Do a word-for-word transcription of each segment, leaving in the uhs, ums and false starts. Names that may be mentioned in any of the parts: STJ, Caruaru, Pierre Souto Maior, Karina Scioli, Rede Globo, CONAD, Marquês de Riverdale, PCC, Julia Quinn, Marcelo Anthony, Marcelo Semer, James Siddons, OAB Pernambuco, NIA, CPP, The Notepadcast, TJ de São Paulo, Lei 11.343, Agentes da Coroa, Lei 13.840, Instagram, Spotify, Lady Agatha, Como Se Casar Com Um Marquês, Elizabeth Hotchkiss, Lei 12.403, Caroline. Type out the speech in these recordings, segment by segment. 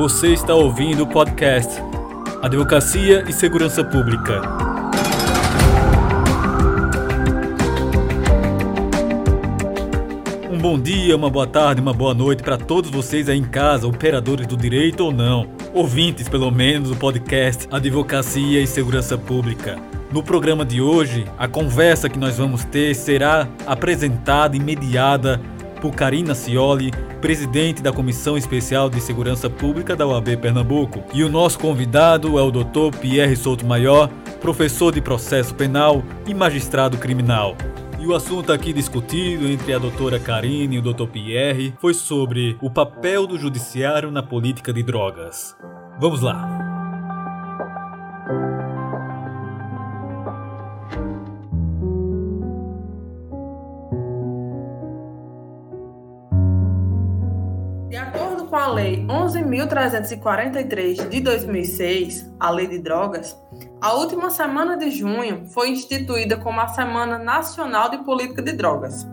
Você está ouvindo o podcast Advocacia e Segurança Pública. Um bom dia, uma boa tarde, uma boa noite para todos vocês aí em casa, operadores do direito ou não, ouvintes pelo menos do podcast Advocacia e Segurança Pública. No programa de hoje, a conversa que nós vamos ter será apresentada e mediada por Karina Scioli, presidente da Comissão Especial de Segurança Pública da O A B Pernambuco. E o nosso convidado é o doutor Pierre Souto Maior, professor de processo penal e magistrado criminal. E o assunto aqui discutido entre a doutora Karina e o doutor Pierre foi sobre o papel do judiciário na política de drogas. Vamos lá! Com a Lei onze mil trezentos e quarenta e três de dois mil e seis, a Lei de Drogas, a última semana de junho foi instituída como a Semana Nacional de Política de Drogas.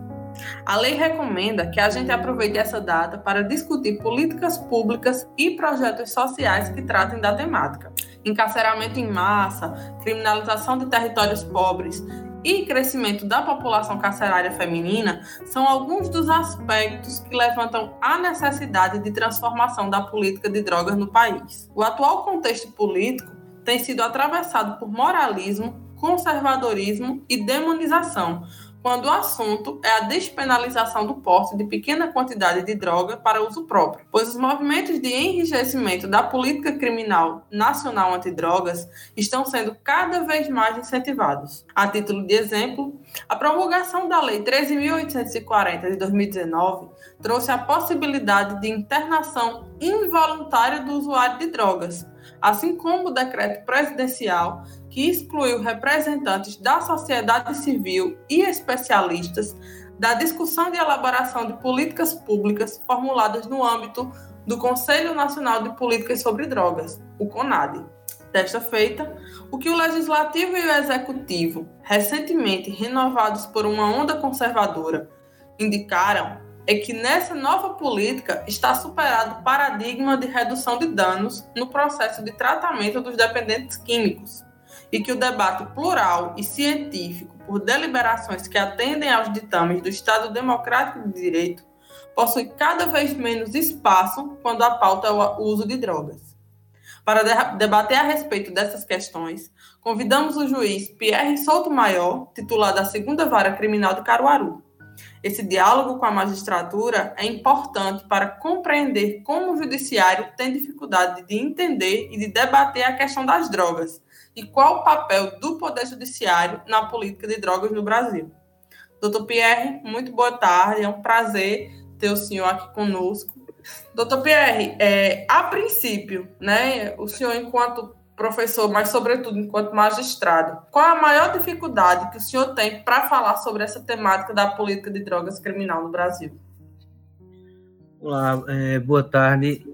A lei recomenda que a gente aproveite essa data para discutir políticas públicas e projetos sociais que tratem da temática. Encarceramento em massa, criminalização de territórios pobres e crescimento da população carcerária feminina são alguns dos aspectos que levantam a necessidade de transformação da política de drogas no país. O atual contexto político tem sido atravessado por moralismo, conservadorismo e demonização, quando o assunto é a despenalização do porte de pequena quantidade de droga para uso próprio, pois os movimentos de enrijecimento da política criminal nacional antidrogas estão sendo cada vez mais incentivados. A título de exemplo, a promulgação da Lei treze mil oitocentos e quarenta de dois mil e dezenove trouxe a possibilidade de internação involuntária do usuário de drogas, assim como o decreto presidencial que excluiu representantes da sociedade civil e especialistas da discussão de elaboração de políticas públicas formuladas no âmbito do Conselho Nacional de Políticas sobre Drogas, o CONAD. Desta feita, o que o Legislativo e o Executivo, recentemente renovados por uma onda conservadora, indicaram é que nessa nova política está superado o paradigma de redução de danos no processo de tratamento dos dependentes químicos e que o debate plural e científico por deliberações que atendem aos ditames do Estado Democrático de Direito possui cada vez menos espaço quando a pauta é o uso de drogas. Para debater a respeito dessas questões, convidamos o juiz Pierre Souto Maior, titular da segunda Vara Criminal de Caruaru. Esse diálogo com a magistratura é importante para compreender como o judiciário tem dificuldade de entender e de debater a questão das drogas e qual o papel do poder judiciário na política de drogas no Brasil. doutor Pierre, muito boa tarde, é um prazer ter o senhor aqui conosco. doutor Pierre, é, a princípio, né, o senhor enquanto professor, mas sobretudo enquanto magistrado, qual a maior dificuldade que o senhor tem para falar sobre essa temática da política de drogas criminal no Brasil? Olá, é, boa tarde.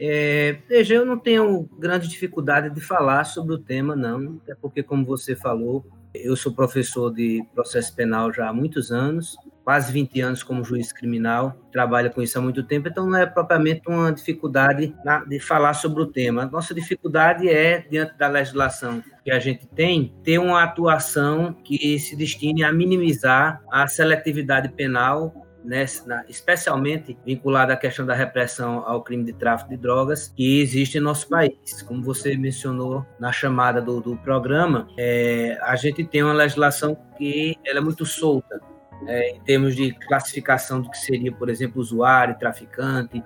É, veja, eu não tenho grande dificuldade de falar sobre o tema, não, até porque, como você falou, eu sou professor de processo penal já há muitos anos, quase vinte anos como juiz criminal, trabalho com isso há muito tempo, então não é propriamente uma dificuldade de falar sobre o tema. Nossa dificuldade é, diante da legislação que a gente tem, ter uma atuação que se destine a minimizar a seletividade penal, Nessa, especialmente vinculada à questão da repressão ao crime de tráfico de drogas que existe em nosso país. Como você mencionou na chamada do, do programa, é, a gente tem uma legislação que ela é muito solta, é, em termos de classificação do que seria, por exemplo, usuário, traficante.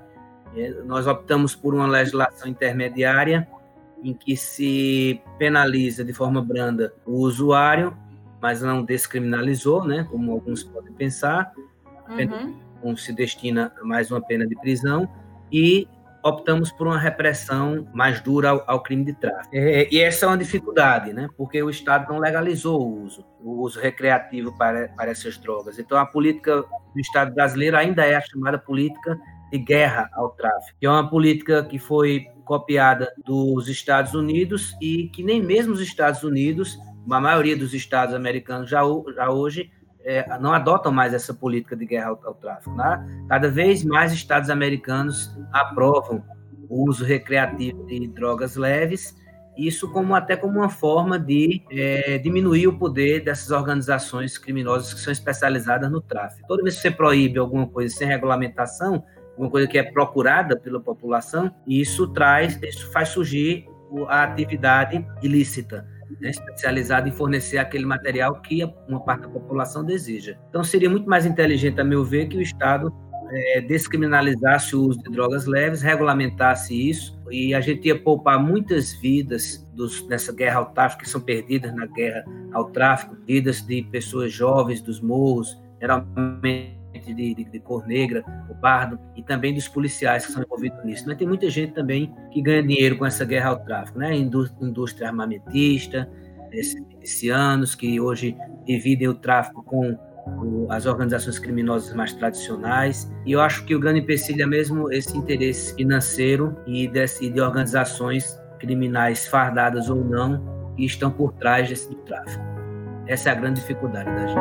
É, nós optamos por uma legislação intermediária em que se penaliza de forma branda o usuário, mas não descriminalizou, né, como alguns podem pensar, Uhum. se destina a mais uma pena de prisão, e optamos por uma repressão mais dura ao, ao crime de tráfico. É, e essa é uma dificuldade, né? Porque o Estado não legalizou o uso, o uso recreativo para, para essas drogas. Então, a política do Estado brasileiro ainda é a chamada política de guerra ao tráfico, que é uma política que foi copiada dos Estados Unidos e que nem mesmo os Estados Unidos, a maioria dos estados americanos já, já hoje, É, não adotam mais essa política de guerra ao, ao tráfico. Né? Cada vez mais estados americanos aprovam o uso recreativo de drogas leves, isso como, até como uma forma de é, diminuir o poder dessas organizações criminosas que são especializadas no tráfico. Toda vez que você proíbe alguma coisa sem regulamentação, alguma coisa que é procurada pela população, isso, traz, isso faz surgir a atividade ilícita, né, especializada em fornecer aquele material que uma parte da população deseja. Então seria muito mais inteligente, a meu ver, que o Estado É, descriminalizasse o uso de drogas leves, regulamentasse isso, e a gente ia poupar muitas vidas dos, nessa guerra ao tráfico, que são perdidas na guerra ao tráfico, vidas de pessoas jovens dos morros, geralmente de, de, de cor negra, ou pardo, e também dos policiais que são envolvidos nisso. Mas tem muita gente também que ganha dinheiro com essa guerra ao tráfico, né? Indústria armamentista, milicianos que hoje dividem o tráfico com as organizações criminosas mais tradicionais, e eu acho que o grande empecilho é mesmo esse interesse financeiro e desse, de organizações criminais fardadas ou não que estão por trás desse do tráfico. Essa é a grande dificuldade da gente.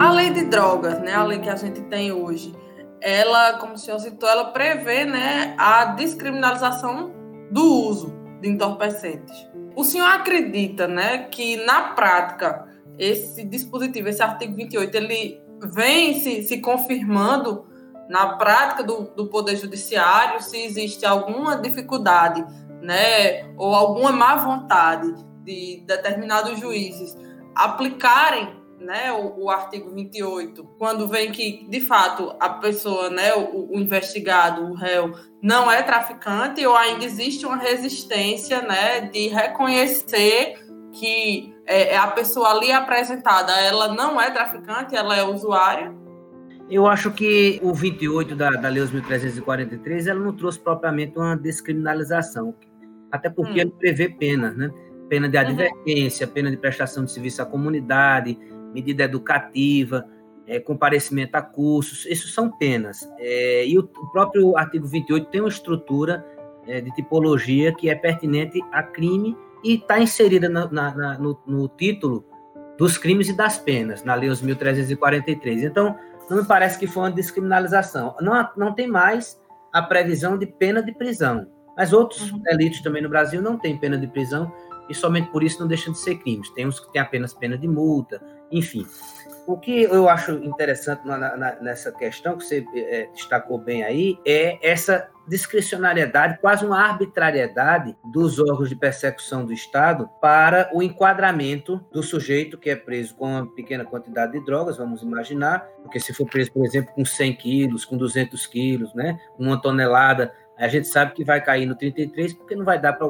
A lei de drogas, né, a lei que a gente tem hoje, ela, como o senhor citou, ela prevê, né, a descriminalização do uso de entorpecentes. O senhor acredita, né, que, na prática, esse dispositivo, esse artigo vinte e oito, ele vem se, se confirmando na prática do, do Poder Judiciário, se existe alguma dificuldade, né, ou alguma má vontade de determinados juízes aplicarem, né, o, o artigo vinte e oito, quando vem que, de fato, a pessoa, né, o, o investigado, o réu, não é traficante, ou ainda existe uma resistência, né, de reconhecer que é, a pessoa ali apresentada, ela não é traficante, ela é usuária? Eu acho que o vinte e oito da, da Lei onze mil trezentos e quarenta e três, ela não trouxe propriamente uma descriminalização, até porque hum. ele prevê penas, né? Pena de advertência, uhum. pena de prestação de serviço à comunidade, medida educativa, é, comparecimento a cursos, isso são penas. É, e o próprio artigo vinte e oito tem uma estrutura é, de tipologia que é pertinente a crime e está inserida na, na, na, no, no título dos crimes e das penas, na Lei onze mil trezentos e quarenta e três. Então, não me parece que foi uma descriminalização. Não, não tem mais a previsão de pena de prisão, mas outros uhum. delitos também no Brasil não têm pena de prisão, e somente por isso não deixam de ser crimes. Tem uns que têm apenas pena de multa, enfim. O que eu acho interessante na, na, nessa questão, que você é, destacou bem aí, é essa discricionariedade, quase uma arbitrariedade dos órgãos de persecução do Estado para o enquadramento do sujeito que é preso com uma pequena quantidade de drogas, vamos imaginar, porque se for preso, por exemplo, com cem quilos, com duzentos quilos, né, uma tonelada, a gente sabe que vai cair no trinta e três, porque não vai dar para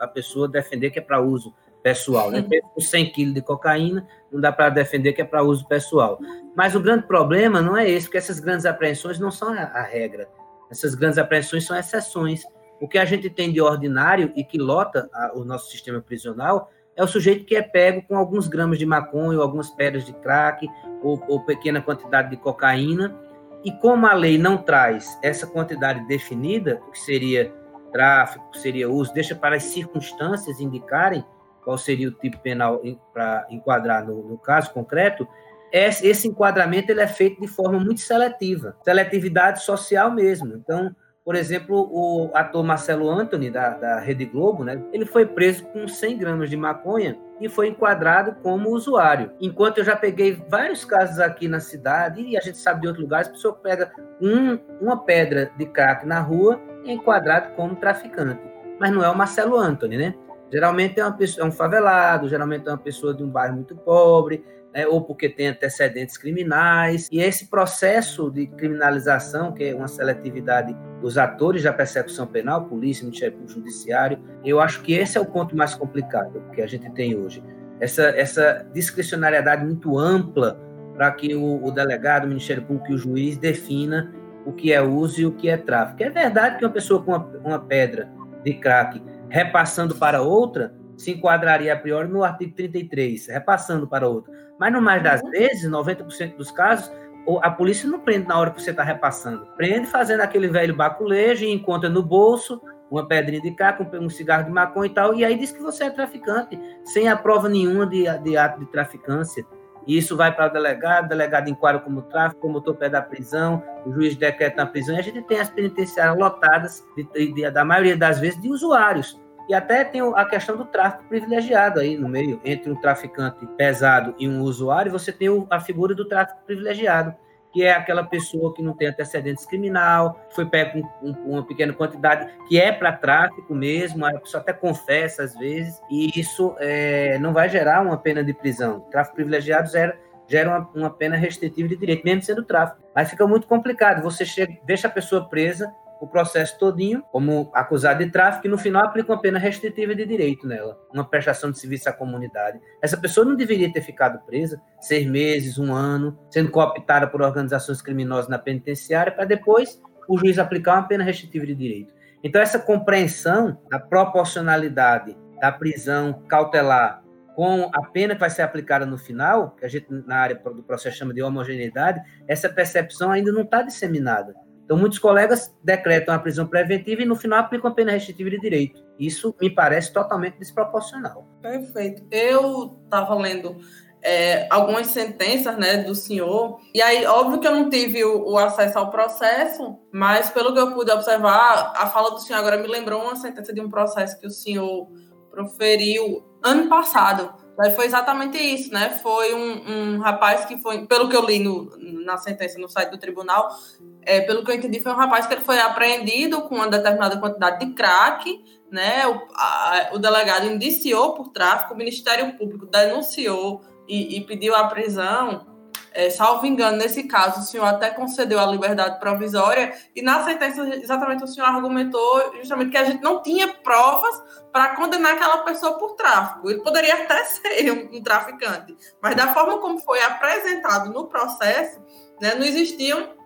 a pessoa defender que é para uso pessoal. Né? Com cem quilos de cocaína, não dá para defender que é para uso pessoal. Mas o grande problema não é esse, porque essas grandes apreensões não são a regra. Essas grandes apreensões são exceções. O que a gente tem de ordinário e que lota o nosso sistema prisional é o sujeito que é pego com alguns gramas de maconha, ou algumas pedras de crack, ou, ou pequena quantidade de cocaína. E como a lei não traz essa quantidade definida, que seria tráfico, que seria uso, deixa para as circunstâncias indicarem qual seria o tipo penal para enquadrar no, no caso concreto, esse enquadramento ele é feito de forma muito seletiva, seletividade social mesmo. Então, por exemplo, o ator Marcelo Anthony, da, da Rede Globo, né, ele foi preso com cem gramas de maconha e foi enquadrado como usuário. Enquanto eu já peguei vários casos aqui na cidade, e a gente sabe de outros lugares, a pessoa pega um, uma pedra de crack na rua e é enquadrado como traficante. Mas não é o Marcelo Anthony, né? Geralmente é, uma pessoa, é um favelado, geralmente é uma pessoa de um bairro muito pobre, né, ou porque tem antecedentes criminais. E esse processo de criminalização, que é uma seletividade dos atores da persecução penal, polícia, Ministério Judiciário, eu acho que esse é o ponto mais complicado que a gente tem hoje. Essa, essa discricionariedade muito ampla para que o, o delegado, o Ministério Público e o juiz defina o que é uso e o que é tráfico. É verdade que uma pessoa com uma, uma pedra de crack repassando para outra se enquadraria a priori no artigo trinta e três, repassando para outra. Mas, no mais das vezes, noventa por cento dos casos, a polícia não prende na hora que você está repassando. Prende fazendo aquele velho baculejo e encontra no bolso uma pedrinha de cá, um cigarro de maconha e tal, e aí diz que você é traficante, sem a prova nenhuma de, de ato de traficância. E isso vai para o delegado, o delegado enquadra como tráfico, promotor pede a prisão, o juiz decreta a prisão. E a gente tem as penitenciárias lotadas, de, de, de, da maioria das vezes, de usuários. E até tem a questão do tráfico privilegiado aí no meio. Entre um traficante pesado e um usuário, você tem a figura do tráfico privilegiado, que é aquela pessoa que não tem antecedentes criminal, foi pego com um, uma pequena quantidade, que é para tráfico mesmo, a pessoa até confessa às vezes, e isso é, não vai gerar uma pena de prisão. Tráfico privilegiado gera, gera uma, uma pena restritiva de direito, mesmo sendo tráfico. Mas fica muito complicado, você chega, deixa a pessoa presa, o processo todinho, como acusado de tráfico, e no final aplica uma pena restritiva de direito nela, uma prestação de serviço à comunidade. Essa pessoa não deveria ter ficado presa seis meses, um ano, sendo cooptada por organizações criminosas na penitenciária, para depois o juiz aplicar uma pena restritiva de direito. Então, essa compreensão da proporcionalidade da prisão cautelar com a pena que vai ser aplicada no final, que a gente, na área do processo, chama de homogeneidade, essa percepção ainda não está disseminada. Então, muitos colegas decretam a prisão preventiva e, no final, aplicam a pena restritiva de direito. Isso me parece totalmente desproporcional. Perfeito. Eu estava lendo é, algumas sentenças, né, do senhor, e aí, óbvio que eu não tive o, o acesso ao processo, mas, pelo que eu pude observar, a fala do senhor agora me lembrou uma sentença de um processo que o senhor proferiu ano passado. Aí foi exatamente isso, né? Foi um, um rapaz que foi, pelo que eu li no, na sentença no site do tribunal, é, pelo que eu entendi, foi um rapaz que ele foi apreendido com uma determinada quantidade de crack, né? O, a, o delegado indiciou por tráfico, o Ministério Público denunciou e, e pediu a prisão. É, salvo engano, nesse caso, o senhor até concedeu a liberdade provisória e na sentença, exatamente, o senhor argumentou justamente que a gente não tinha provas para condenar aquela pessoa por tráfico. Ele poderia até ser um, um traficante, mas da forma como foi apresentado no processo, né, não existiam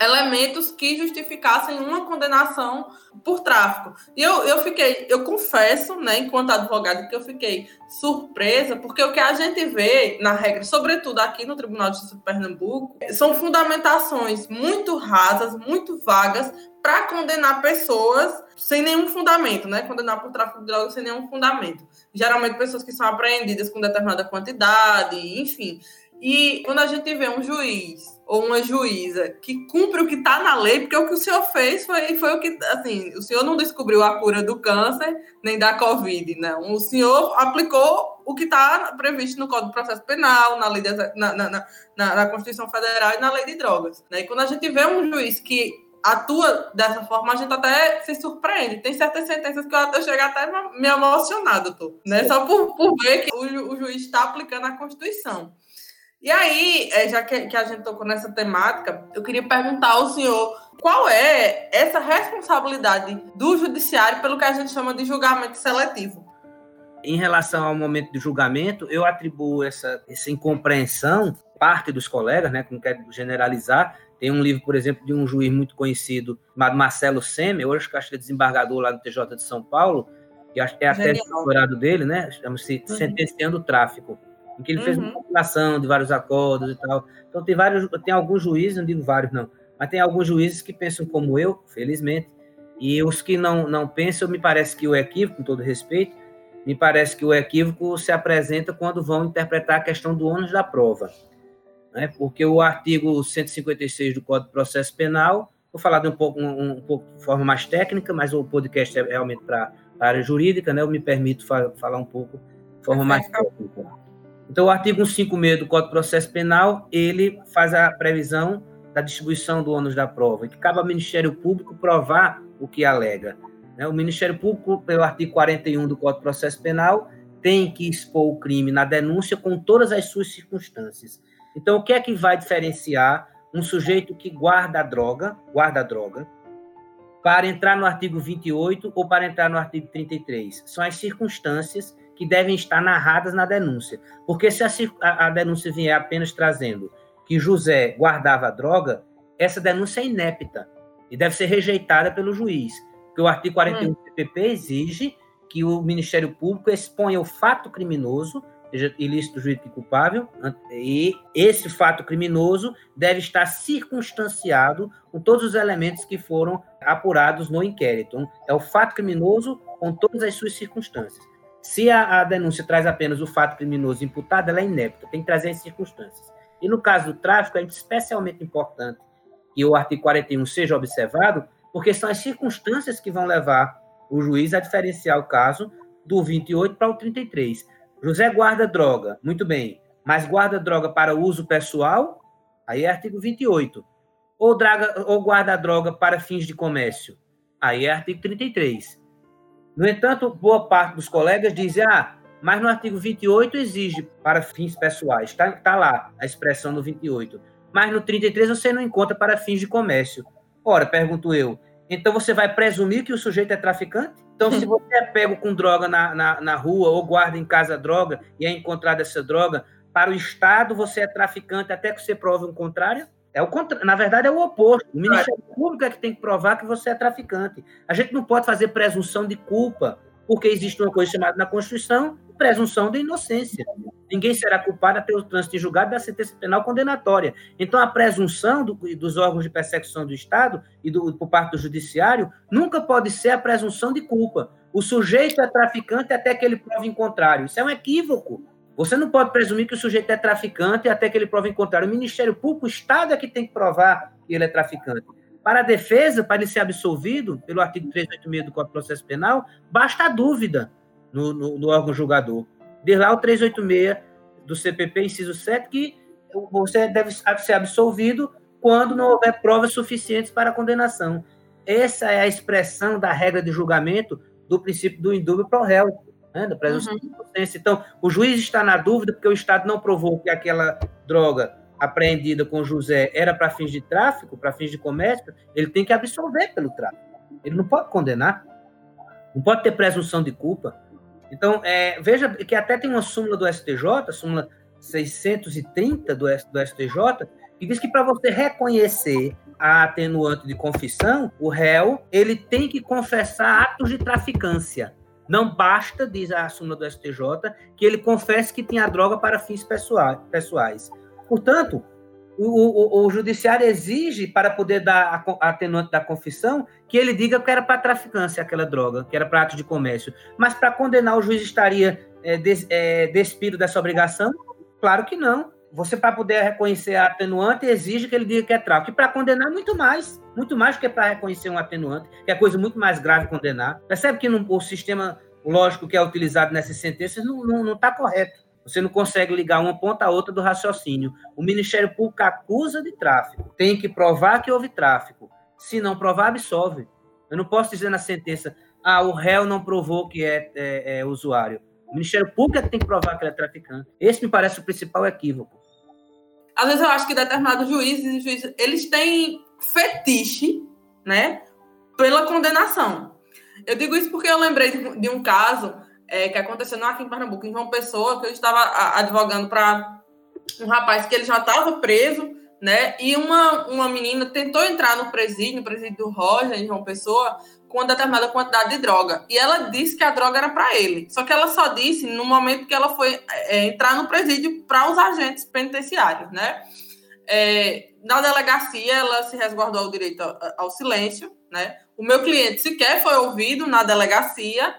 elementos que justificassem uma condenação por tráfico. E eu, eu fiquei, eu confesso, né, enquanto advogada, que eu fiquei surpresa, porque o que a gente vê, na regra, sobretudo aqui no Tribunal de Justiça de Pernambuco, são fundamentações muito rasas, muito vagas, para condenar pessoas sem nenhum fundamento, né? Condenar por tráfico de drogas sem nenhum fundamento. Geralmente pessoas que são apreendidas com determinada quantidade, enfim. E quando a gente vê um juiz ou uma juíza que cumpre o que está na lei, porque o que o senhor fez foi, foi o que, assim, o senhor não descobriu a cura do câncer nem da Covid, não. O senhor aplicou o que está previsto no Código de Processo Penal, na, lei de, na, na, na, na Constituição Federal e na Lei de Drogas, né? E quando a gente vê um juiz que atua dessa forma, a gente até se surpreende. Tem certas sentenças que eu até chego até me emocionado, doutor, né? Só por, por ver que o, o juiz está aplicando a Constituição. E aí, já que a gente tocou nessa temática, eu queria perguntar ao senhor qual é essa responsabilidade do judiciário pelo que a gente chama de julgamento seletivo. Em relação ao momento do julgamento, eu atribuo essa, essa incompreensão, parte dos colegas, né, que não quero generalizar. Tem um livro, por exemplo, de um juiz muito conhecido, chamado Marcelo Semer, hoje que acho que é desembargador lá do T J de São Paulo, que acho que é até doutorado dele, né? Chama-se uhum. Sentenciando o Tráfico, em que ele fez uhum. uma compilação de vários acordos e tal. Então, tem, vários, tem alguns juízes, não digo vários, não, mas tem alguns juízes que pensam como eu, felizmente, e os que não, não pensam, me parece que o equívoco, com todo respeito, me parece que o equívoco se apresenta quando vão interpretar a questão do ônus da prova, né? Porque o artigo cento e cinquenta e seis do Código de Processo Penal, vou falar de um pouco, um, um pouco de forma mais técnica, mas o podcast é realmente para a área jurídica, né? Eu me permito fa- falar um pouco de forma é mais técnica. Então, o artigo cento e cinquenta e seis do Código de Processo Penal, ele faz a previsão da distribuição do ônus da prova, que cabe ao Ministério Público provar o que alega. O Ministério Público, pelo artigo quarenta e um do Código de Processo Penal, tem que expor o crime na denúncia com todas as suas circunstâncias. Então, o que é que vai diferenciar um sujeito que guarda a droga, guarda a droga, para entrar no artigo vinte e oito ou para entrar no artigo trinta e três? São as circunstâncias que devem estar narradas na denúncia. Porque se a, a denúncia vier apenas trazendo que José guardava a droga, essa denúncia é inepta e deve ser rejeitada pelo juiz. Porque o artigo quarenta e um hum. do C P P exige que o Ministério Público exponha o fato criminoso, seja ilícito, jurídico e culpável, e esse fato criminoso deve estar circunstanciado com todos os elementos que foram apurados no inquérito. É o fato criminoso com todas as suas circunstâncias. Se a, a denúncia traz apenas o fato criminoso imputado, ela é inépita, tem que trazer as circunstâncias. E no caso do tráfico, é especialmente importante que o artigo quarenta e um seja observado, porque são as circunstâncias que vão levar o juiz a diferenciar o caso do vinte e oito para o trinta e três. José guarda droga, muito bem, mas guarda droga para uso pessoal, aí é artigo vinte e oito. Ou, draga, ou guarda droga para fins de comércio, aí é artigo trinta e três. No entanto, boa parte dos colegas dizem, ah, mas no artigo vinte e oito exige para fins pessoais, está tá lá a expressão no vinte e oito, mas no trinta e três você não encontra para fins de comércio. Ora, pergunto eu, então você vai presumir que o sujeito é traficante? Então, se você é pego com droga na, na, na rua ou guarda em casa droga e é encontrada essa droga, para o Estado você é traficante até que você prove um contrário? É o contrário. Na verdade, é o oposto. O Ministério Público é que tem que provar que você é traficante. A gente não pode fazer presunção de culpa, porque existe uma coisa chamada na Constituição, presunção de inocência. Ninguém será culpado até o trânsito em julgado da sentença penal condenatória. Então, a presunção do, dos órgãos de persecução do Estado e do, por parte do Judiciário nunca pode ser a presunção de culpa. O sujeito é traficante até que ele prove em contrário. Isso é um equívoco. Você não pode presumir que o sujeito é traficante até que ele prove em contrário. O Ministério Público, o Estado é que tem que provar que ele é traficante. Para a defesa, para ele ser absolvido, pelo artigo trezentos e oitenta e seis do Código de Processo Penal, basta a dúvida no, no, no órgão julgador. Diz lá o trezentos e oitenta e seis do C P P, inciso sete, que você deve ser absolvido quando não houver provas suficientes para a condenação. Essa é a expressão da regra de julgamento do princípio do indúbio pro réu. Né, da presunção uhum. de inocência. Então, o juiz está na dúvida porque o Estado não provou que aquela droga apreendida com o José era para fins de tráfico, para fins de comércio, ele tem que absolver pelo tráfico. Ele não pode condenar, não pode ter presunção de culpa. Então, é, veja que até tem uma súmula do S T J, a súmula seiscentos e trinta do, S, do S T J, que diz que para você reconhecer a atenuante de confissão, o réu ele tem que confessar atos de traficância. Não basta, diz a súmula do S T J, que ele confesse que tinha droga para fins pessoais. Portanto, o, o, o judiciário exige, para poder dar a atenuante da confissão, que ele diga que era para traficância aquela droga, que era para ato de comércio. Mas para condenar, o juiz estaria é, des, é, despido dessa obrigação? Claro que não. Você, para poder reconhecer a atenuante, exige que ele diga que é tráfico. E para condenar, muito mais. Muito mais do que para reconhecer um atenuante, que é coisa muito mais grave condenar. Percebe que não, o sistema lógico que é utilizado nessas sentenças não está correto. Você não consegue ligar uma ponta a outra do raciocínio. O Ministério Público acusa de tráfico. Tem que provar que houve tráfico. Se não provar, absolve. Eu não posso dizer na sentença, ah, o réu não provou que é, é, é usuário. O Ministério Público é que tem que provar que ele é traficante. Esse me parece o principal equívoco. Às vezes eu acho que determinados juízes, juízes eles têm fetiche, né, pela condenação. Eu digo isso porque eu lembrei de, de um caso é, que aconteceu aqui em Pernambuco, em João Pessoa, que eu estava a, advogando para um rapaz que ele já estava preso, né, e uma, uma menina tentou entrar no presídio, no presídio do Roger, em João Pessoa, com uma determinada quantidade de droga. E ela disse que a droga era para ele. Só que ela só disse no momento que ela foi é, entrar no presídio para os agentes penitenciários, né? É, na delegacia, ela se resguardou o direito ao, ao silêncio, né? O meu cliente sequer foi ouvido na delegacia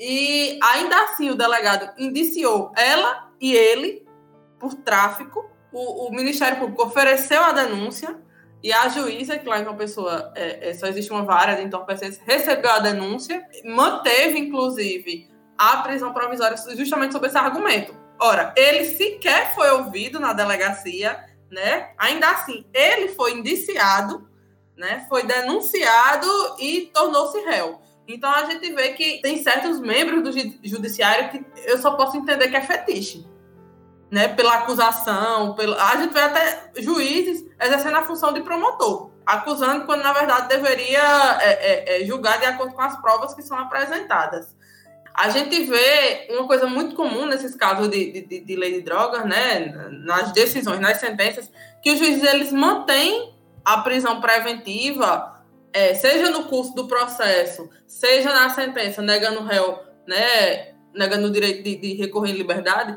e, ainda assim, o delegado indiciou ela e ele por tráfico. O, o Ministério Público ofereceu a denúncia e a juíza, que lá em uma pessoa é, é, só existe uma vara de entorpecentes, recebeu a denúncia, manteve, inclusive, a prisão provisória justamente sobre esse argumento. Ora, ele sequer foi ouvido na delegacia, né? Ainda assim, ele foi indiciado, né? Foi denunciado e tornou-se réu. Então, a gente vê que tem certos membros do judiciário que eu só posso entender que é fetiche. Né, pela acusação, pela... a gente vê até juízes exercendo a função de promotor, acusando quando, na verdade, deveria é, é, é, julgar de acordo com as provas que são apresentadas. A gente vê uma coisa muito comum nesses casos de, de, de lei de drogas, né, nas decisões, nas sentenças, que os juízes eles mantêm a prisão preventiva, é, seja no curso do processo, seja na sentença, negando o réu, né, negando o direito de, de recorrer em liberdade,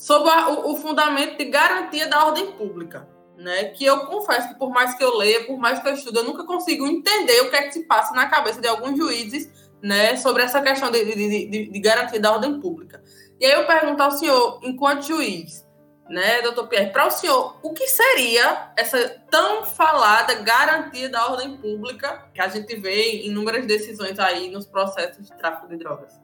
sobre o fundamento de garantia da ordem pública, né? Que eu confesso que por mais que eu leia, por mais que eu estude, eu nunca consigo entender o que é que se passa na cabeça de alguns juízes né, sobre essa questão de, de, de, de garantia da ordem pública. E aí eu pergunto ao senhor, enquanto juiz, né, doutor Pierre, para o senhor, o que seria essa tão falada garantia da ordem pública que a gente vê em inúmeras decisões aí nos processos de tráfico de drogas?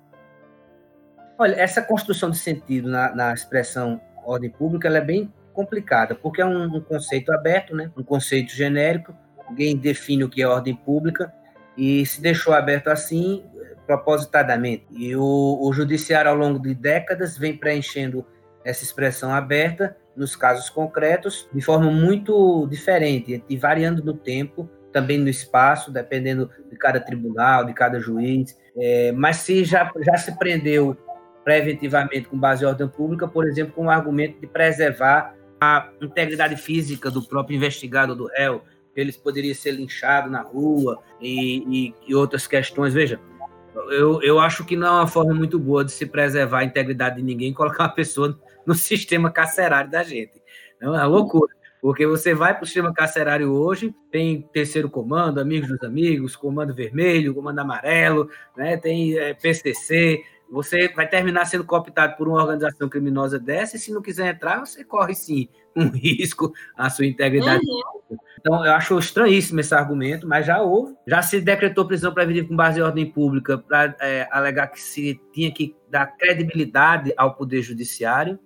Olha, essa construção de sentido na, na expressão ordem pública, ela é bem complicada, porque é um, um conceito aberto, né? Um conceito genérico, ninguém define o que é ordem pública, e se deixou aberto assim, propositadamente. E o, o judiciário, ao longo de décadas, vem preenchendo essa expressão aberta, nos casos concretos, de forma muito diferente, e variando no tempo, também no espaço, dependendo de cada tribunal, de cada juiz. É, mas se já, já se prendeu preventivamente com base em ordem pública, por exemplo, com o argumento de preservar a integridade física do próprio investigado, do réu, eles poderiam ser linchados na rua e, e, e outras questões. Veja, eu, eu acho que não é uma forma muito boa de se preservar a integridade de ninguém colocar uma pessoa no sistema carcerário da gente. É uma loucura, porque você vai para o sistema carcerário hoje, tem terceiro comando, amigos dos amigos, comando vermelho, comando amarelo, né? Tem é, P C C, você vai terminar sendo cooptado por uma organização criminosa dessa, e se não quiser entrar, você corre, sim, um risco à sua integridade. Uhum. Então, eu acho estranhíssimo esse argumento, mas já houve. Já se decretou prisão preventiva com base em ordem pública para é, alegar que se tinha que dar credibilidade ao Poder Judiciário,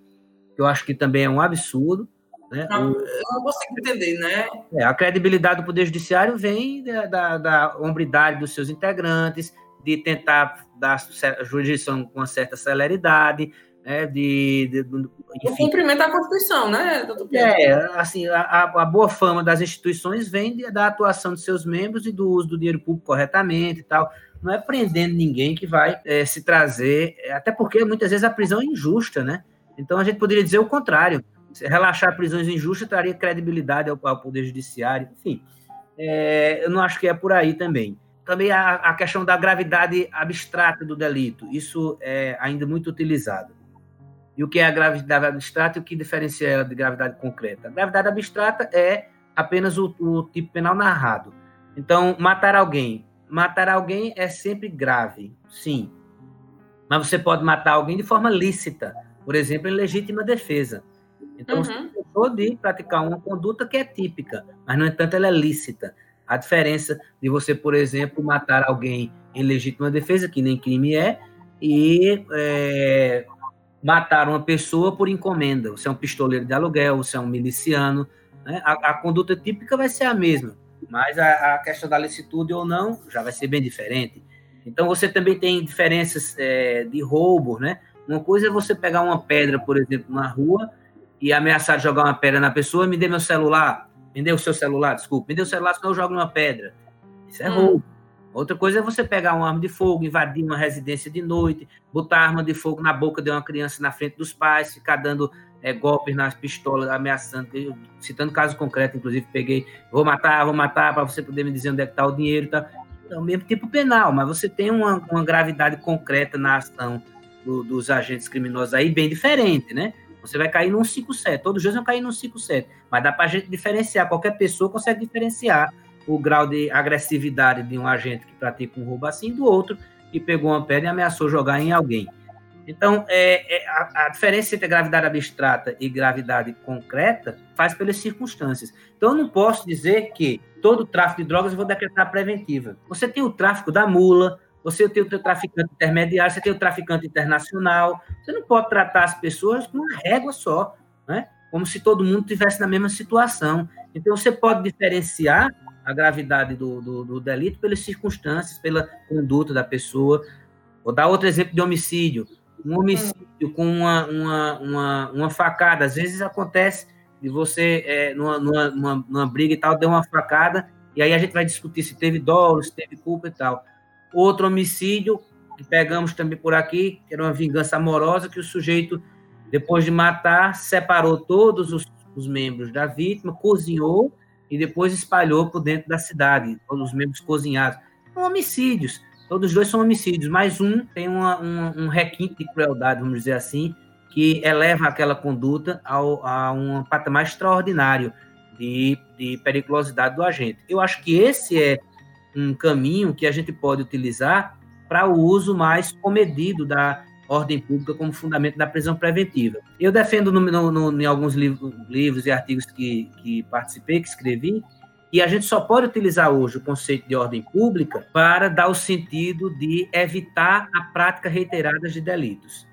que eu acho que também é um absurdo. Né? Não, o, eu não consigo entender, né? É, a credibilidade do Poder Judiciário vem da, da, da hombridade dos seus integrantes, de tentar dar jurisdição com uma certa celeridade, né, de... de, de enfim. O cumprimento da Constituição, né, doutor Pedro? É, assim, a, a boa fama das instituições vem de, da atuação de seus membros e do uso do dinheiro público corretamente e tal. Não é prendendo ninguém que vai é, se trazer, até porque muitas vezes a prisão é injusta, né? Então a gente poderia dizer o contrário. Relaxar prisões injustas traria credibilidade ao, ao Poder Judiciário, enfim. É, eu não acho que é por aí também. Também a, a questão da gravidade abstrata do delito, isso é ainda muito utilizado. E o que é a gravidade abstrata e o que diferencia ela de gravidade concreta? A gravidade abstrata é apenas o, o tipo penal narrado. Então, matar alguém. Matar alguém é sempre grave, sim. Mas você pode matar alguém de forma lícita, por exemplo, em legítima defesa. Então, uhum. Você pode praticar uma conduta que é típica, mas, no entanto, ela é lícita. A diferença de você, por exemplo, matar alguém em legítima defesa, que nem crime é, e é, matar uma pessoa por encomenda. Você é um pistoleiro de aluguel, você é um miliciano. Né? A, a conduta típica vai ser a mesma, mas a, a questão da licitude ou não já vai ser bem diferente. Então, você também tem diferenças é, de roubo. Né? Uma coisa é você pegar uma pedra, por exemplo, na rua e ameaçar de jogar uma pedra na pessoa, me dê meu celular. Me deu o seu celular, desculpa. Me deu o celular, senão eu jogo numa pedra. Isso é roubo. Hum. Outra coisa é você pegar uma arma de fogo, invadir uma residência de noite, botar arma de fogo na boca de uma criança na frente dos pais, ficar dando é, golpes nas pistolas, ameaçando. Eu, citando caso concreto, inclusive, peguei, vou matar, vou matar, para você poder me dizer onde é que está o dinheiro e tal. É o mesmo tipo penal, mas você tem uma, uma gravidade concreta na ação do, dos agentes criminosos aí, bem diferente, né? Você vai cair num cinco sete, todos os dias vão cair num cinco sete, mas dá para a gente diferenciar, qualquer pessoa consegue diferenciar o grau de agressividade de um agente que pratica um roubo assim do outro que pegou uma pedra e ameaçou jogar em alguém. Então, é, é, a, a diferença entre gravidade abstrata e gravidade concreta faz pelas circunstâncias. Então, eu não posso dizer que todo tráfico de drogas eu vou decretar preventiva. Você tem o tráfico da mula, você tem o teu traficante intermediário, você tem o traficante internacional, você não pode tratar as pessoas com uma régua só, né? Como se todo mundo estivesse na mesma situação. Então, você pode diferenciar a gravidade do, do, do delito pelas circunstâncias, pela conduta da pessoa. Vou dar outro exemplo de homicídio. Um homicídio com uma, uma, uma, uma facada, às vezes acontece de você, é, numa, numa, numa briga e tal, deu uma facada, e aí a gente vai discutir se teve dolo, se teve culpa e tal. Outro homicídio, que pegamos também por aqui, que era uma vingança amorosa, que o sujeito, depois de matar, separou todos os, os membros da vítima, cozinhou e depois espalhou por dentro da cidade, todos os membros cozinhados. São homicídios, todos os dois são homicídios, mas um tem uma, um, um requinte de crueldade, vamos dizer assim, que eleva aquela conduta ao, a um patamar extraordinário de, de periculosidade do agente. Eu acho que esse é um caminho que a gente pode utilizar para o uso mais comedido da ordem pública como fundamento da prisão preventiva. Eu defendo no, no, no, em alguns livros, livros e artigos que, que participei, que escrevi, que a gente só pode utilizar hoje o conceito de ordem pública para dar o sentido de evitar a prática reiterada de delitos.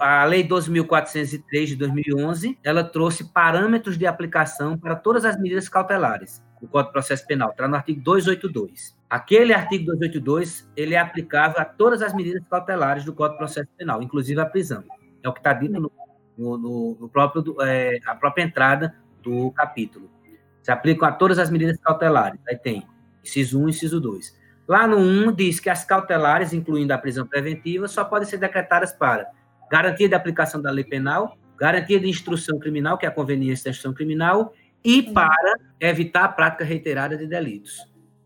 A Lei doze mil quatrocentos e três, de dois mil e onze, ela trouxe parâmetros de aplicação para todas as medidas cautelares do Código de Processo Penal, está no artigo duzentos e oitenta e dois. Aquele artigo duzentos e oitenta e dois, ele é aplicável a todas as medidas cautelares do Código de Processo Penal, inclusive a prisão. É o que está dito no, no, no próprio, é, a própria entrada do capítulo. Se aplicam a todas as medidas cautelares. Aí tem inciso um e inciso dois. Lá no um, diz que as cautelares, incluindo a prisão preventiva, só podem ser decretadas para garantia de aplicação da lei penal, garantia de instrução criminal, que é a conveniência da instrução criminal, e para evitar a prática reiterada de delitos.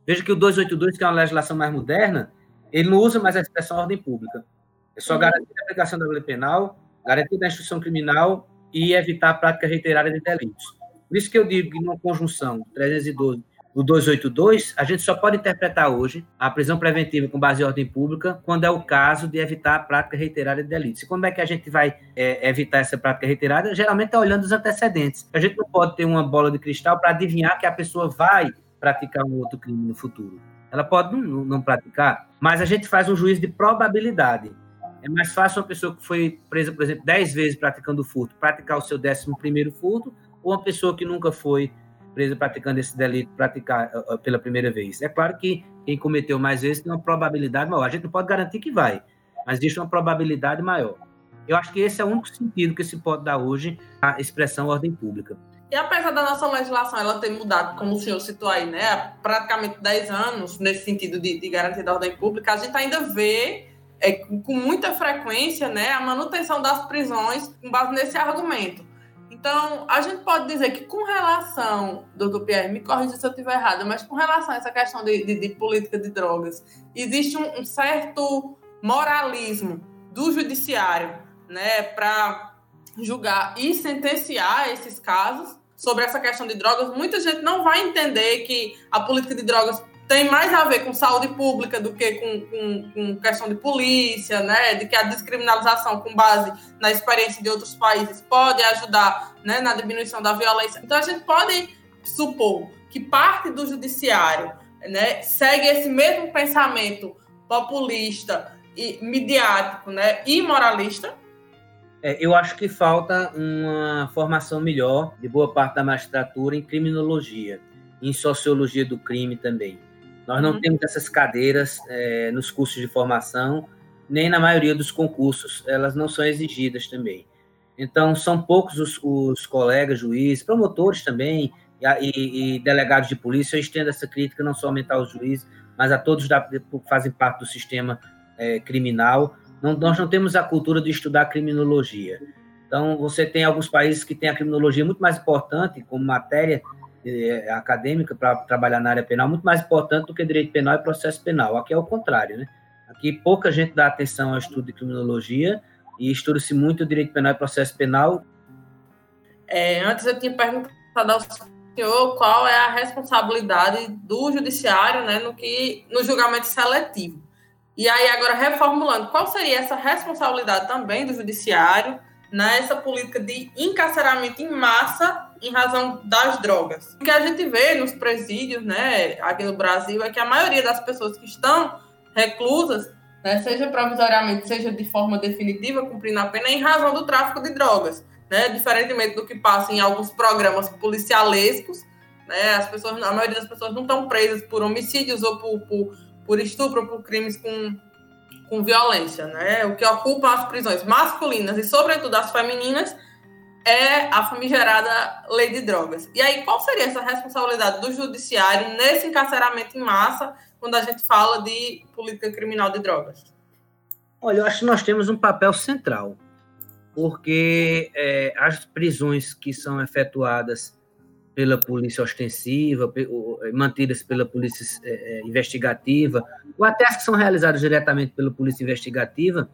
Veja que o duzentos e oitenta e dois, que é uma legislação mais moderna, ele não usa mais a expressão ordem pública. É só garantia de aplicação da lei penal, garantia da instrução criminal e evitar a prática reiterada de delitos. Por isso que eu digo que, numa conjunção do trezentos e doze do duzentos e oitenta e dois, a gente só pode interpretar hoje a prisão preventiva com base em ordem pública quando é o caso de evitar a prática reiterada de delitos. E como é que a gente vai é, evitar essa prática reiterada? Geralmente é olhando os antecedentes. A gente não pode ter uma bola de cristal para adivinhar que a pessoa vai praticar um outro crime no futuro. Ela pode não, não praticar, mas a gente faz um juízo de probabilidade. É mais fácil uma pessoa que foi presa, por exemplo, dez vezes praticando furto, praticar o seu décimo primeiro furto, ou uma pessoa que nunca foi presa praticando esse delito, praticar pela primeira vez. É claro que quem cometeu mais vezes tem uma probabilidade maior. A gente não pode garantir que vai, mas existe uma probabilidade maior. Eu acho que esse é o único sentido que se pode dar hoje à expressão ordem pública. E apesar da nossa legislação ela ter mudado, como o senhor citou aí, né, praticamente dez anos, nesse sentido de, de garantia da ordem pública, a gente ainda vê é, com muita frequência, né, a manutenção das prisões com base nesse argumento. Então, a gente pode dizer que com relação, doutor Pierre, me corrija se eu estiver errada, mas com relação a essa questão de, de, de política de drogas, existe um, um certo moralismo do judiciário, né, para julgar e sentenciar esses casos sobre essa questão de drogas. Muita gente não vai entender que a política de drogas tem mais a ver com saúde pública do que com, com, com questão de polícia, né? De que a descriminalização com base na experiência de outros países pode ajudar, né, na diminuição da violência. Então, a gente pode supor que parte do judiciário, né, segue esse mesmo pensamento populista e midiático, né, e moralista. É, eu acho que falta uma formação melhor de boa parte da magistratura em criminologia, em sociologia do crime também. Nós não temos essas cadeiras é, nos cursos de formação, nem na maioria dos concursos, elas não são exigidas também. Então, são poucos os, os colegas, juízes, promotores também, e, e delegados de polícia. Eu estendo essa crítica não somente aos juízes, mas a todos da, que fazem parte do sistema é, criminal. Não, nós não temos a cultura de estudar criminologia. Então, você tem alguns países que têm a criminologia muito mais importante como matéria acadêmica para trabalhar na área penal, muito mais importante do que direito penal e processo penal. Aqui é o contrário, né? Aqui pouca gente dá atenção ao estudo de criminologia e estuda-se muito direito penal e processo penal. É, antes eu tinha perguntado ao senhor qual é a responsabilidade do judiciário, né, no, que, no julgamento seletivo. E aí agora reformulando, qual seria essa responsabilidade também do judiciário nessa política de encarceramento em massa em razão das drogas? O que a gente vê nos presídios, né, aqui no Brasil, é que a maioria das pessoas que estão reclusas, né, seja provisoriamente, seja de forma definitiva, cumprindo a pena, é em razão do tráfico de drogas, né, diferentemente do que passa em alguns programas policialescos, né, as pessoas, a maioria das pessoas não estão presas por homicídios ou por, por, por estupro, por crimes com, com violência, né, o que ocupa as prisões masculinas e, sobretudo, as femininas, é a famigerada lei de drogas. E aí, qual seria essa responsabilidade do judiciário nesse encarceramento em massa quando a gente fala de política criminal de drogas? Olha, eu acho que nós temos um papel central, porque é, as prisões que são efetuadas pela polícia ostensiva, mantidas pela polícia é, investigativa, ou até as que são realizadas diretamente pela polícia investigativa,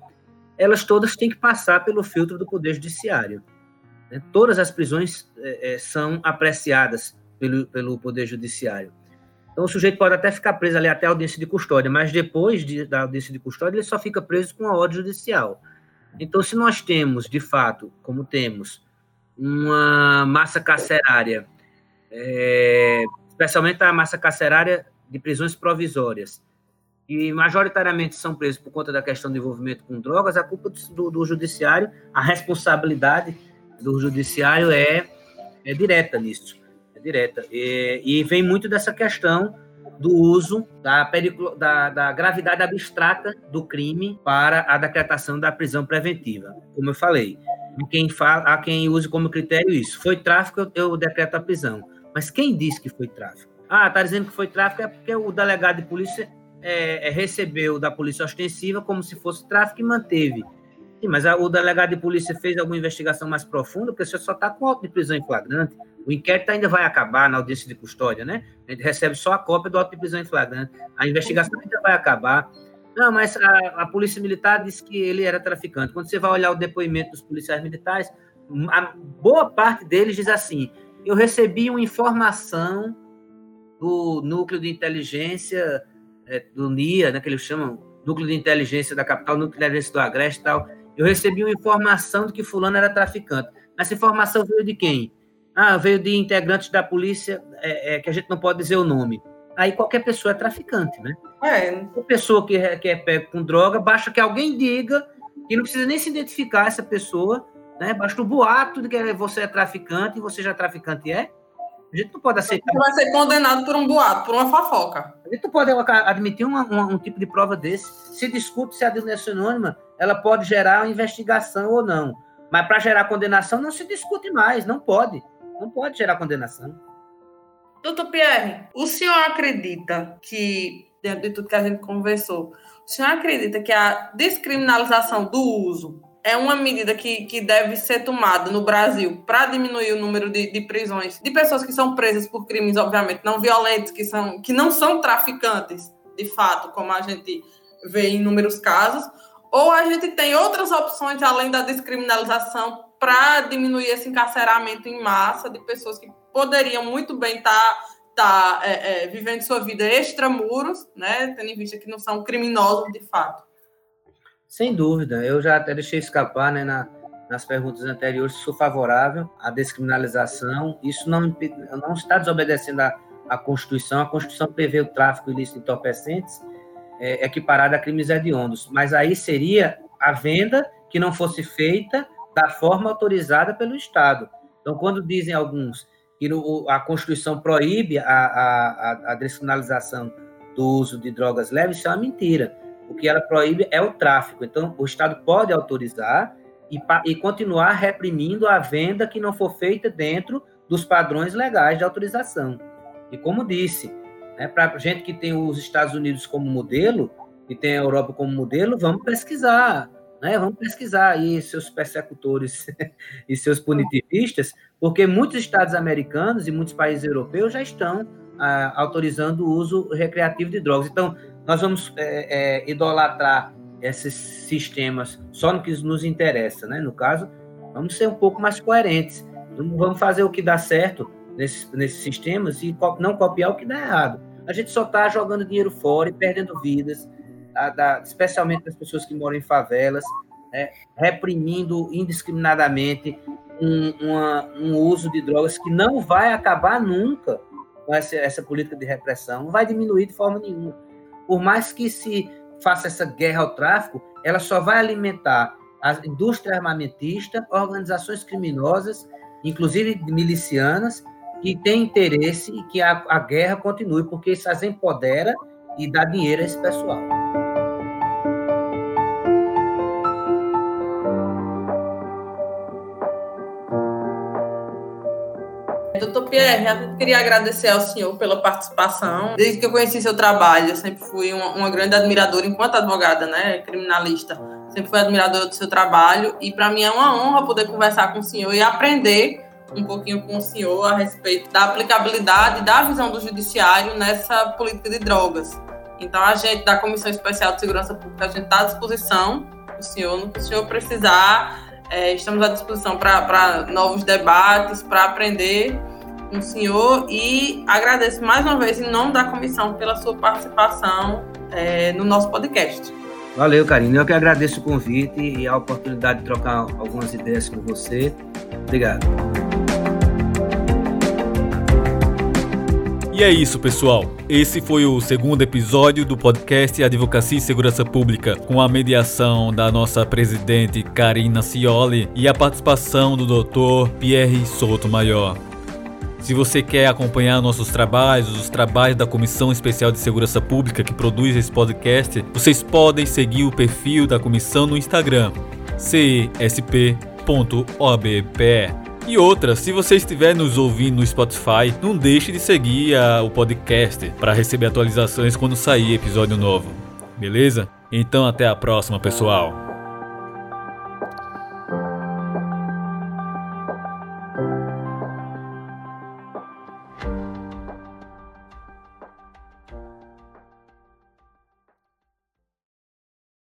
elas todas têm que passar pelo filtro do Poder Judiciário. Todas as prisões é, são apreciadas pelo, pelo Poder Judiciário. Então, o sujeito pode até ficar preso ali até a audiência de custódia, mas depois de, da audiência de custódia, ele só fica preso com a ordem judicial. Então, se nós temos, de fato, como temos, uma massa carcerária, é, especialmente a massa carcerária de prisões provisórias, e majoritariamente são presos por conta da questão de envolvimento com drogas, a culpa do, do judiciário, a responsabilidade do judiciário é, é direta nisso. direta, e, e vem muito dessa questão do uso da, periculo, da, da gravidade abstrata do crime para a decretação da prisão preventiva, como eu falei. Quem fala, há quem use como critério isso. Foi tráfico, eu, eu decreto a prisão. Mas quem disse que foi tráfico? Ah, está dizendo que foi tráfico é porque o delegado de polícia é, é, recebeu da polícia ostensiva como se fosse tráfico e manteve. Sim, mas a, o delegado de polícia fez alguma investigação mais profunda, porque você só está com auto de prisão em flagrante. O inquérito ainda vai acabar na audiência de custódia, né? A gente recebe só a cópia do auto de prisão em flagrante. A investigação ainda vai acabar. Não, mas a, a polícia militar disse que ele era traficante. Quando você vai olhar o depoimento dos policiais militares, a boa parte deles diz assim, eu recebi uma informação do núcleo de inteligência, é, do N I A, né, que eles chamam, núcleo de inteligência da capital, núcleo de inteligência do Agreste e tal. Eu recebi uma informação de que fulano era traficante. Essa informação veio de quem? Ah, veio de integrantes da polícia, é, é, que a gente não pode dizer o nome. Aí qualquer pessoa é traficante, né? É, uma pessoa que é, que é pega com droga, basta que alguém diga, e não precisa nem se identificar essa pessoa, né? Basta o boato de que você é traficante e você já traficante é. A gente não pode aceitar. Você vai ser condenado por um boato, por uma fofoca. A gente não pode admitir uma, uma, um tipo de prova desse. Se discute se a denúncia anônima ela pode gerar uma investigação ou não. Mas para gerar condenação não se discute mais, não pode. Não pode gerar condenação. Doutor Pierre, o senhor acredita que, dentro de tudo que a gente conversou, o senhor acredita que a descriminalização do uso é uma medida que, que deve ser tomada no Brasil para diminuir o número de, de prisões de pessoas que são presas por crimes, obviamente, não violentos, que, são, que não são traficantes, de fato, como a gente vê em inúmeros casos, ou a gente tem outras opções além da descriminalização para diminuir esse encarceramento em massa de pessoas que poderiam muito bem estar tá, tá, é, é, vivendo sua vida extramuros, né, tendo em vista que não são criminosos de fato. Sem dúvida. Eu já até deixei escapar, né, na, nas perguntas anteriores, sou favorável à descriminalização. Isso não, não está desobedecendo à, à Constituição. A Constituição prevê o tráfico ilícito de entorpecentes é, equiparado a crimes hediondos. Mas aí seria a venda que não fosse feita da forma autorizada pelo Estado. Então, quando dizem alguns que a Constituição proíbe a, a, a descriminalização do uso de drogas leves, isso é uma mentira. O que ela proíbe é o tráfico. Então, o Estado pode autorizar e, e continuar reprimindo a venda que não for feita dentro dos padrões legais de autorização. E como disse, né, para gente que tem os Estados Unidos como modelo, que tem a Europa como modelo, vamos pesquisar. Né? Vamos pesquisar aí seus persecutores e seus punitivistas, porque muitos estados americanos e muitos países europeus já estão ah, autorizando o uso recreativo de drogas. Então, nós vamos é, é, idolatrar esses sistemas só no que nos interessa, né? No caso, vamos ser um pouco mais coerentes. Não vamos fazer o que dá certo nesses, nesses sistemas e não copiar o que dá errado. A gente só está jogando dinheiro fora e perdendo vidas, Da, da, especialmente das pessoas que moram em favelas, né, reprimindo indiscriminadamente um, uma, um uso de drogas que não vai acabar nunca com essa, essa política de repressão, não vai diminuir de forma nenhuma. Por mais que se faça essa guerra ao tráfico, ela só vai alimentar a indústria armamentista, organizações criminosas, inclusive milicianas, que têm interesse em que a, a guerra continue, porque isso as empodera e dá dinheiro a esse pessoal. Doutor Pierre, eu queria agradecer ao senhor pela participação. Desde que eu conheci seu trabalho, eu sempre fui uma, uma grande admiradora, enquanto advogada, né, criminalista, sempre fui admiradora do seu trabalho, e para mim é uma honra poder conversar com o senhor e aprender um pouquinho com o senhor a respeito da aplicabilidade, da visão do judiciário nessa política de drogas. Então, a gente, da Comissão Especial de Segurança Pública, a gente está à disposição do senhor, no que o senhor precisar, é, estamos à disposição para novos debates, para aprender. no senhor e agradeço mais uma vez em nome da comissão pela sua participação é, no nosso podcast. Valeu, Karina. Eu que agradeço o convite e a oportunidade de trocar algumas ideias com você. Obrigado. E é isso, pessoal. Esse foi o segundo episódio do podcast Advocacia e Segurança Pública, com a mediação da nossa presidente Karina Scioli e a participação do doutor Pierre Souto Maior. Se você quer acompanhar nossos trabalhos, os trabalhos da Comissão Especial de Segurança Pública que produz esse podcast, vocês podem seguir o perfil da comissão no Instagram, c e s p ponto o b p e. E outra, se você estiver nos ouvindo no Spotify, não deixe de seguir a, o podcast para receber atualizações quando sair episódio novo. Beleza? Então até a próxima, pessoal!